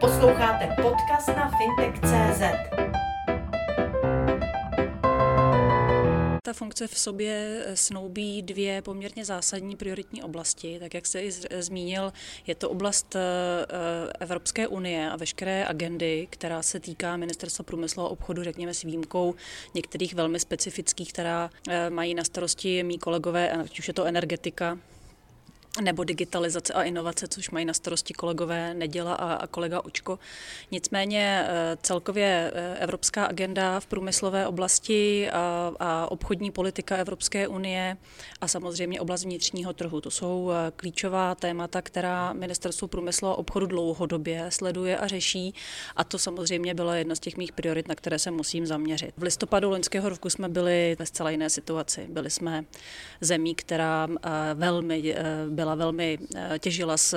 Posloucháte podcast na fintech.cz. Ta funkce v sobě snoubí dvě poměrně zásadní prioritní oblasti. Tak jak jste i zmínil, je to oblast Evropské unie a veškeré agendy, která se týká Ministerstva průmyslu a obchodu, řekněme s výjimkou některých velmi specifických, která mají na starosti mí kolegové, ať už je to energetika, nebo digitalizace a inovace, což mají na starosti kolegové Neděla a kolega Očko. Nicméně celkově evropská agenda v průmyslové oblasti a obchodní politika Evropské unie a samozřejmě oblast vnitřního trhu. To jsou klíčová témata, která Ministerstvo průmyslu a obchodu dlouhodobě sleduje a řeší, a to samozřejmě byla jedna z těch mých priorit, na které se musím zaměřit. V listopadu loňského roku jsme byli ve zcela jiné situaci. Byli jsme zemí, která velmi těžila z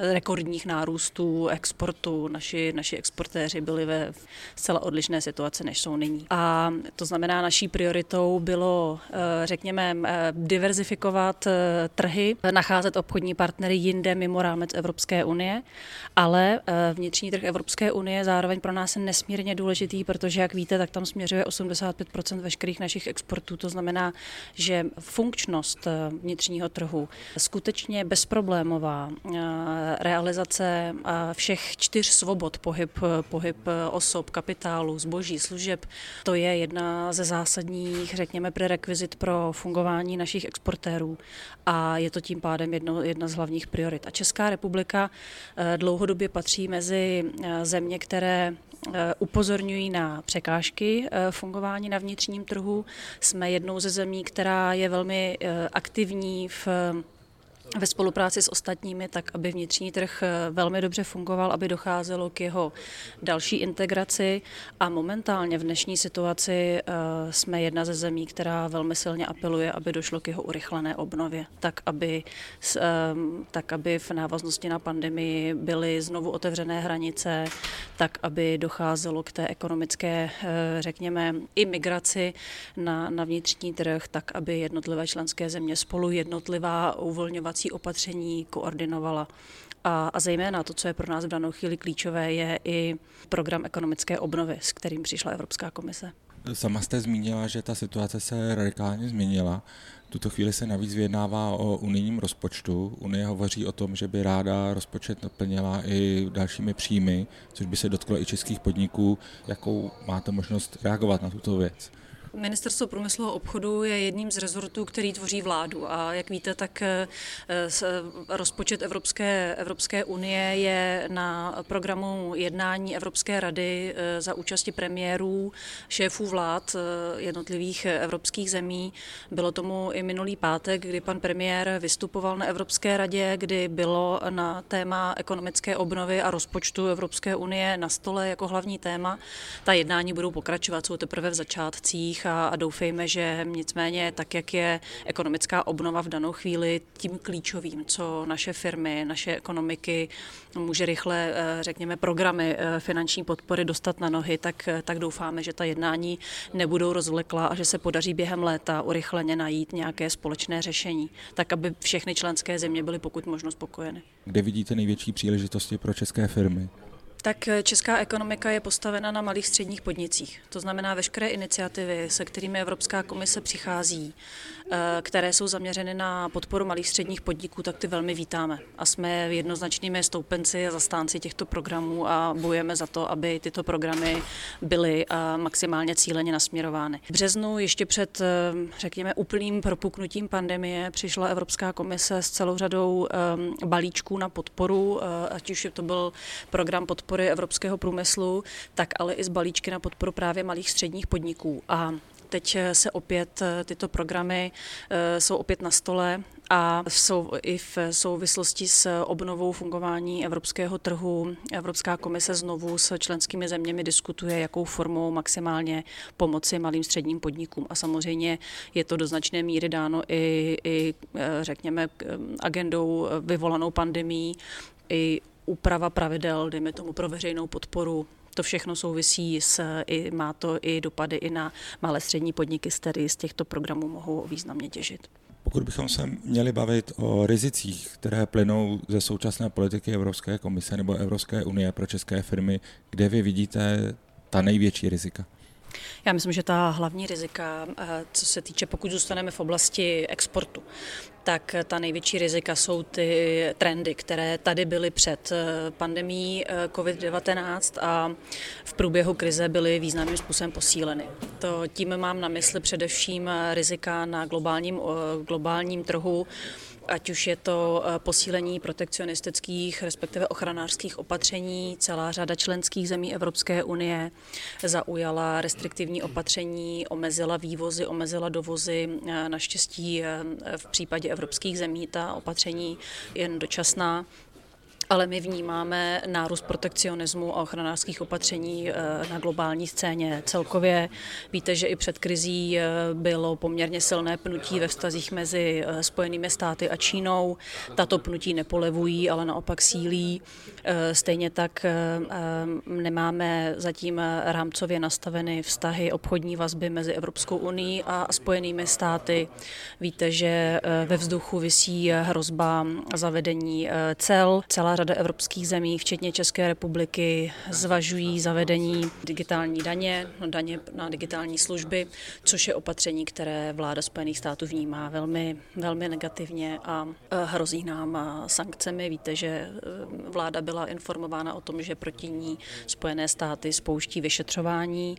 rekordních nárůstů exportu. Naši exportéři byli ve zcela odlišné situaci, než jsou nyní. A to znamená, naší prioritou bylo, řekněme, diverzifikovat trhy, nacházet obchodní partnery jinde mimo rámec Evropské unie, ale vnitřní trh Evropské unie zároveň pro nás je nesmírně důležitý, protože, jak víte, tak tam směřuje 85% veškerých našich exportů. To znamená, že funkčnost vnitřního trhu, skutečně bezproblémová realizace všech 4 svobod, pohyb osob, kapitálu, zboží, služeb, to je jedna ze zásadních, řekněme, prerekvizit pro fungování našich exportérů a je to tím pádem jedna z hlavních priorit. A Česká republika dlouhodobě patří mezi země, které upozorňují na překážky fungování na vnitřním trhu. Jsme jednou ze zemí, která je velmi aktivní ve spolupráci s ostatními, tak aby vnitřní trh velmi dobře fungoval, aby docházelo k jeho další integraci, a momentálně v dnešní situaci jsme jedna ze zemí, která velmi silně apeluje, aby došlo k jeho urychlené obnově, tak aby v návaznosti na pandemii byly znovu otevřené hranice, tak aby docházelo k té ekonomické, řekněme, imigraci na vnitřní trh, tak aby jednotlivé členské země spolu jednotlivá uvolňovací opatření koordinovala. A zejména to, co je pro nás v danou chvíli klíčové, je i program ekonomické obnovy, s kterým přišla Evropská komise. Sama jste zmínila, že ta situace se radikálně změnila. Tuto chvíli se navíc vyjednává o unijním rozpočtu. Unie hovoří o tom, že by ráda rozpočet naplnila i dalšími příjmy, což by se dotklo i českých podniků. Jakou máte možnost reagovat na tuto věc? Ministerstvo průmyslu a obchodu je jedním z rezortů, který tvoří vládu, a jak víte, tak rozpočet Evropské unie je na programu jednání Evropské rady za účasti premiérů, šéfů vlád jednotlivých evropských zemí. Bylo tomu i minulý pátek, kdy pan premiér vystupoval na Evropské radě, kdy bylo na téma ekonomické obnovy a rozpočtu Evropské unie na stole jako hlavní téma. Ta jednání budou pokračovat, jsou teprve v začátcích, a doufejme, že nicméně tak, jak je ekonomická obnova v danou chvíli tím klíčovým, co naše firmy, naše ekonomiky může rychle, řekněme, programy finanční podpory dostat na nohy, tak doufáme, že ta jednání nebudou rozvleklá a že se podaří během léta urychleně najít nějaké společné řešení, tak aby všechny členské země byly pokud možno spokojeny. Kde vidíte největší příležitosti pro české firmy? Tak česká ekonomika je postavena na malých středních podnicích. To znamená, veškeré iniciativy, se kterými Evropská komise přichází, které jsou zaměřeny na podporu malých středních podniků, tak ty velmi vítáme. A jsme jednoznačnými stoupenci a zastánci těchto programů a bojujeme za to, aby tyto programy byly maximálně cíleně nasměrovány. V březnu, ještě před, řekněme, úplným propuknutím pandemie, přišla Evropská komise s celou řadou balíčků na podporu, ať už to byl program podpory evropského průmyslu, tak ale i z balíčky na podporu právě malých středních podniků. A teď se opět tyto programy jsou opět na stole a jsou i v souvislosti s obnovou fungování evropského trhu. Evropská komise znovu s členskými zeměmi diskutuje, jakou formou maximálně pomoci malým středním podnikům. A samozřejmě je to do značné míry dáno i řekněme, agendou vyvolanou pandemií, i úprava pravidel, dejme tomu, pro veřejnou podporu. To všechno souvisí má to i dopady i na malé střední podniky, které z těchto programů mohou významně těžit. Pokud bychom se měli bavit o rizicích, které plynou ze současné politiky Evropské komise nebo Evropské unie pro české firmy, kde vy vidíte ta největší rizika? Já myslím, že ta hlavní rizika, co se týče, pokud zůstaneme v oblasti exportu, tak ta největší rizika jsou ty trendy, které tady byly před pandemií COVID-19 a v průběhu krize byly významným způsobem posíleny. To tím mám na mysli především rizika na globálním trhu, ať už je to posílení protekcionistických, respektive ochranářských opatření. Celá řada členských zemí Evropské unie zaujala restriktivní opatření, omezila vývozy, omezila dovozy. Naštěstí v případě evropských zemí ta opatření jen dočasná. Ale my vnímáme nárůst protekcionismu a ochranářských opatření na globální scéně celkově. Víte, že i před krizí bylo poměrně silné pnutí ve vztazích mezi Spojenými státy a Čínou. Tato pnutí nepolevují, ale naopak sílí. Stejně tak nemáme zatím rámcově nastaveny vztahy, obchodní vazby mezi Evropskou unií a Spojenými státy. Víte, že ve vzduchu visí hrozba zavedení cel. Celá řada evropských zemí, včetně České republiky, zvažují zavedení digitální daně, daně na digitální služby, což je opatření, které vláda Spojených států vnímá velmi, velmi negativně a hrozí nám sankcemi. Víte, že vláda byla informována o tom, že proti ní Spojené státy spouští vyšetřování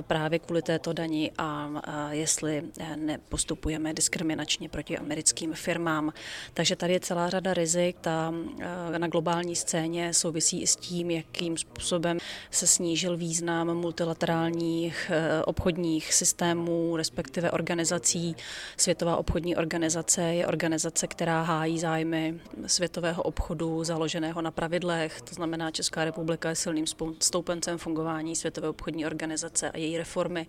právě kvůli této dani a jestli nepostupujeme diskriminačně proti americkým firmám. Takže tady je celá řada rizik. Ta na globální scéně souvisí i s tím, jakým způsobem se snížil význam multilaterálních obchodních systémů, respektive organizací. Světová obchodní organizace je organizace, která hájí zájmy světového obchodu založeného na pravidlech. To znamená, Česká republika je silným stoupencem fungování Světové obchodní organizace a její reformy.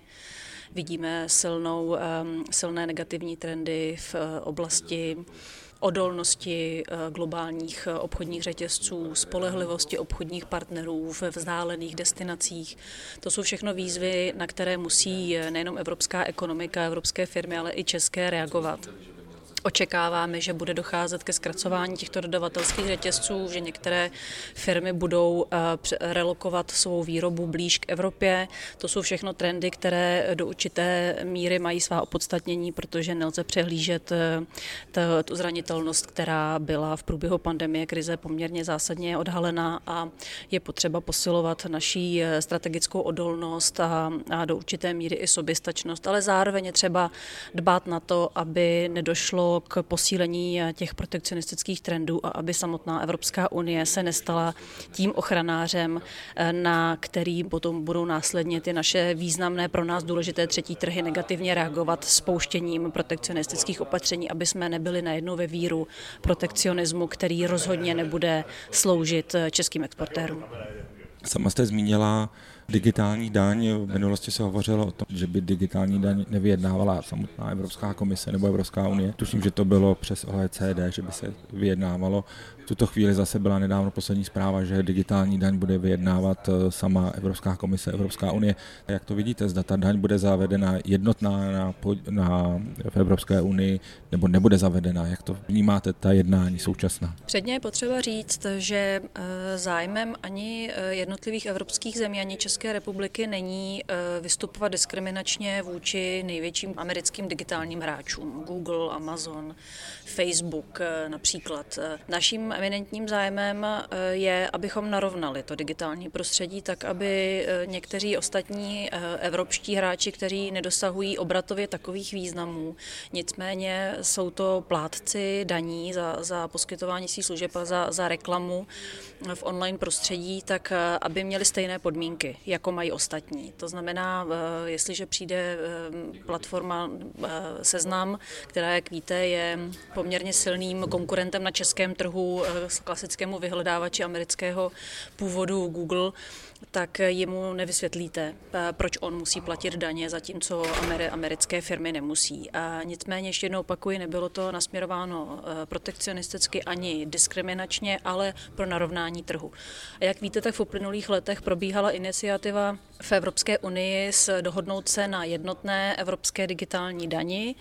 Vidíme silné negativní trendy v oblasti odolnosti globálních obchodních řetězců, spolehlivosti obchodních partnerů ve vzdálených destinacích. To jsou všechno výzvy, na které musí nejenom evropská ekonomika, evropské firmy, ale i české reagovat. Očekáváme, že bude docházet ke zkracování těchto dodavatelských řetězců, že některé firmy budou relokovat svou výrobu blíž k Evropě. To jsou všechno trendy, které do určité míry mají svá opodstatnění, protože nelze přehlížet tu zranitelnost, která byla v průběhu pandemie krize poměrně zásadně odhalena a je potřeba posilovat naší strategickou odolnost a do určité míry i soběstačnost, ale zároveň je třeba dbát na to, aby nedošlo k posílení těch protekcionistických trendů a aby samotná Evropská unie se nestala tím ochranářem, na který potom budou následně ty naše významné pro nás důležité třetí trhy negativně reagovat spouštěním protekcionistických opatření, aby jsme nebyli najednou ve víru protekcionismu, který rozhodně nebude sloužit českým exportérům. Sama jste zmínila digitální daň. V minulosti se hovořilo o tom, že by digitální daň nevyjednávala samotná Evropská komise nebo Evropská unie. Tuším, že to bylo přes OECD, že by se vyjednávalo. V tuto chvíli zase byla nedávno poslední zpráva, že digitální daň bude vyjednávat sama Evropská komise, Evropská unie. Jak to vidíte, zda ta daň bude zavedena jednotná v Evropské unii nebo nebude zavedena? Jak to vnímáte, ta jednání současná? Předně je potřeba říct, že zájmem ani jednotlivých evropských zemí, ani České republiky není vystupovat diskriminačně vůči největším americkým digitálním hráčům. Google, Amazon, Facebook například. Naším eminentním zájmem je, abychom narovnali to digitální prostředí tak, aby někteří ostatní evropští hráči, kteří nedosahují obratově takových významů, nicméně jsou to plátci daní za poskytování svých služeb a za reklamu v online prostředí, tak aby měli stejné podmínky, jako mají ostatní. To znamená, jestliže přijde platforma Seznam, která, jak víte, je poměrně silným konkurentem na českém trhu klasickému vyhledávači amerického původu Google, tak jemu nevysvětlíte, proč on musí platit daně, zatímco americké firmy nemusí. A nicméně, ještě jednou opakuji, nebylo to nasměrováno protekcionisticky ani diskriminačně, ale pro narovnání trhu. A jak víte, tak v uplynulých letech probíhala iniciativa iniciativa v Evropské unii dohodnout se na jednotné evropské digitální dani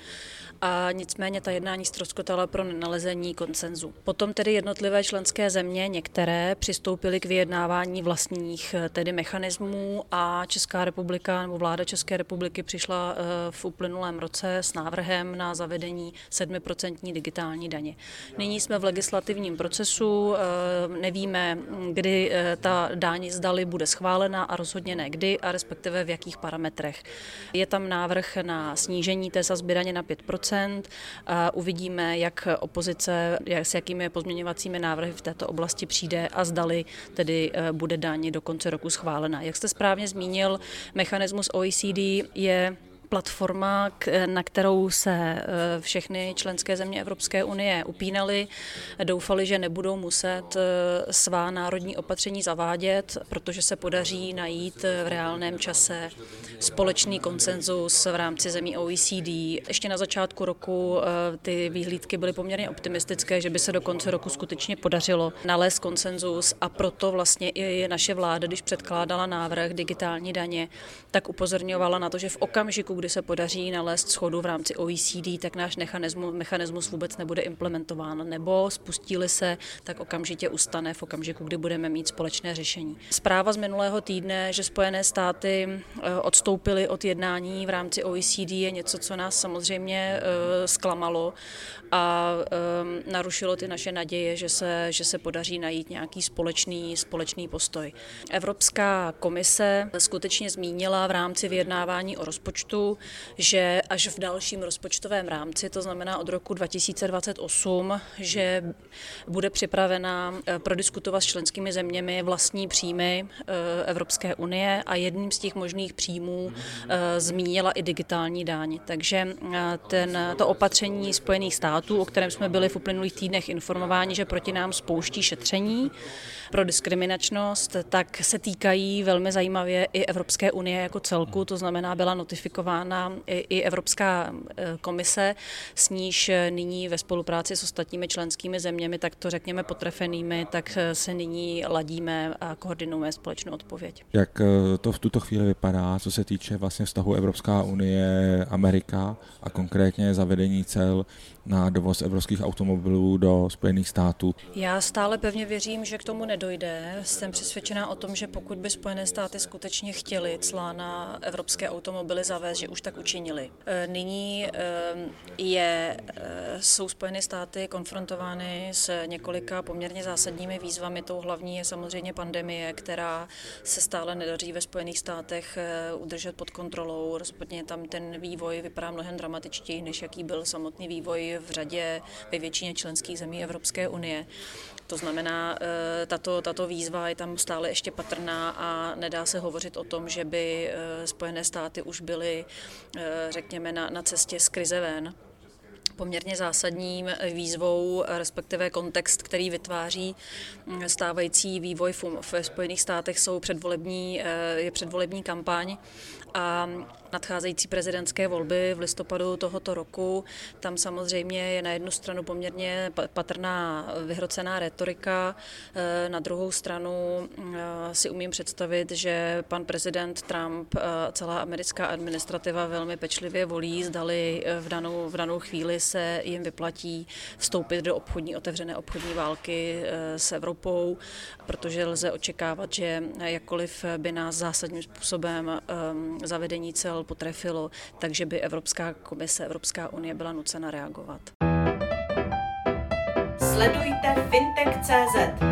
a nicméně ta jednání ztroskotala pro nenalezení konsenzu. Potom tedy jednotlivé členské země, některé, přistoupily k vyjednávání vlastních tedy mechanismů a Česká republika nebo vláda České republiky přišla v uplynulém roce s návrhem na zavedení 7% digitální daně. Nyní jsme v legislativním procesu, nevíme, kdy ta daň zdali bude schválena a rozhodně ne kdy a respektive v jakých parametrech. Je tam návrh na snížení té sazby daně na 5%. Uvidíme, jak opozice, s jakými pozměňovacími návrhy v této oblasti přijde a zdali tedy bude daň do konce roku schválena. Jak jste správně zmínil, mechanismus OECD je platforma, na kterou se všechny členské země Evropské unie upínaly, doufali, že nebudou muset svá národní opatření zavádět, protože se podaří najít v reálném čase společný konsenzus v rámci zemí OECD. Ještě na začátku roku ty výhlídky byly poměrně optimistické, že by se do konce roku skutečně podařilo nalézt konsenzus a proto vlastně i naše vláda, když předkládala návrh digitální daně, tak upozorňovala na to, že v okamžiku, kdy se podaří nalézt shodu v rámci OECD, tak náš mechanismus vůbec nebude implementován, nebo spustí-li se, tak okamžitě ustane v okamžiku, kdy budeme mít společné řešení. Zpráva z minulého týdne, že Spojené státy odstoupily od jednání v rámci OECD, je něco, co nás samozřejmě zklamalo a narušilo ty naše naděje, že se podaří najít nějaký společný postoj. Evropská komise skutečně zmínila v rámci vyjednávání o rozpočtu, že až v dalším rozpočtovém rámci, to znamená od roku 2028, že bude připravena prodiskutovat s členskými zeměmi vlastní příjmy Evropské unie a jedním z těch možných příjmů zmínila i digitální daň. Takže to opatření Spojených států, o kterém jsme byli v uplynulých týdnech informováni, že proti nám spouští šetření pro diskriminačnost, tak se týkají velmi zajímavě i Evropské unie jako celku, to znamená byla notifikována i Evropská komise, s níž nyní ve spolupráci s ostatními členskými zeměmi, tak to řekněme potrefenými, tak se nyní ladíme a koordinujeme společnou odpověď. Jak to v tuto chvíli vypadá, co se týče vlastně vztahu Evropská unie, Amerika a konkrétně zavedení cel na dovoz evropských automobilů do Spojených států? Já stále pevně věřím, že k tomu nedojde. Jsem přesvědčená o tom, že pokud by Spojené státy skutečně chtěly cla na evropské automobily zavést, že už tak učinili. Nyní jsou Spojené státy konfrontovány s několika poměrně zásadními výzvami. Tou hlavní je samozřejmě pandemie, která se stále nedaří ve Spojených státech udržet pod kontrolou. Rozhodně tam ten vývoj vypadá mnohem dramatičtěji, než jaký byl samotný vývoj ve většině členských zemí Evropské unie. To znamená, tato výzva je tam stále ještě patrná a nedá se hovořit o tom, že by Spojené státy už byly, řekněme, na cestě z krize ven. Poměrně zásadním výzvou, respektive kontext, který vytváří stávající vývoj ve Spojených státech, je předvolební kampaň a nadcházející prezidentské volby v listopadu tohoto roku. Tam samozřejmě je na jednu stranu poměrně patrná vyhrocená retorika, na druhou stranu si umím představit, že pan prezident Trump a celá americká administrativa velmi pečlivě volí, zdali v danou chvíli se jim vyplatí vstoupit do otevřené obchodní války s Evropou, protože lze očekávat, že jakkoliv by nás zásadním způsobem zavedení cel potrefilo, takže by Evropská komise, Evropská unie byla nucena reagovat. Sledujte fintech.cz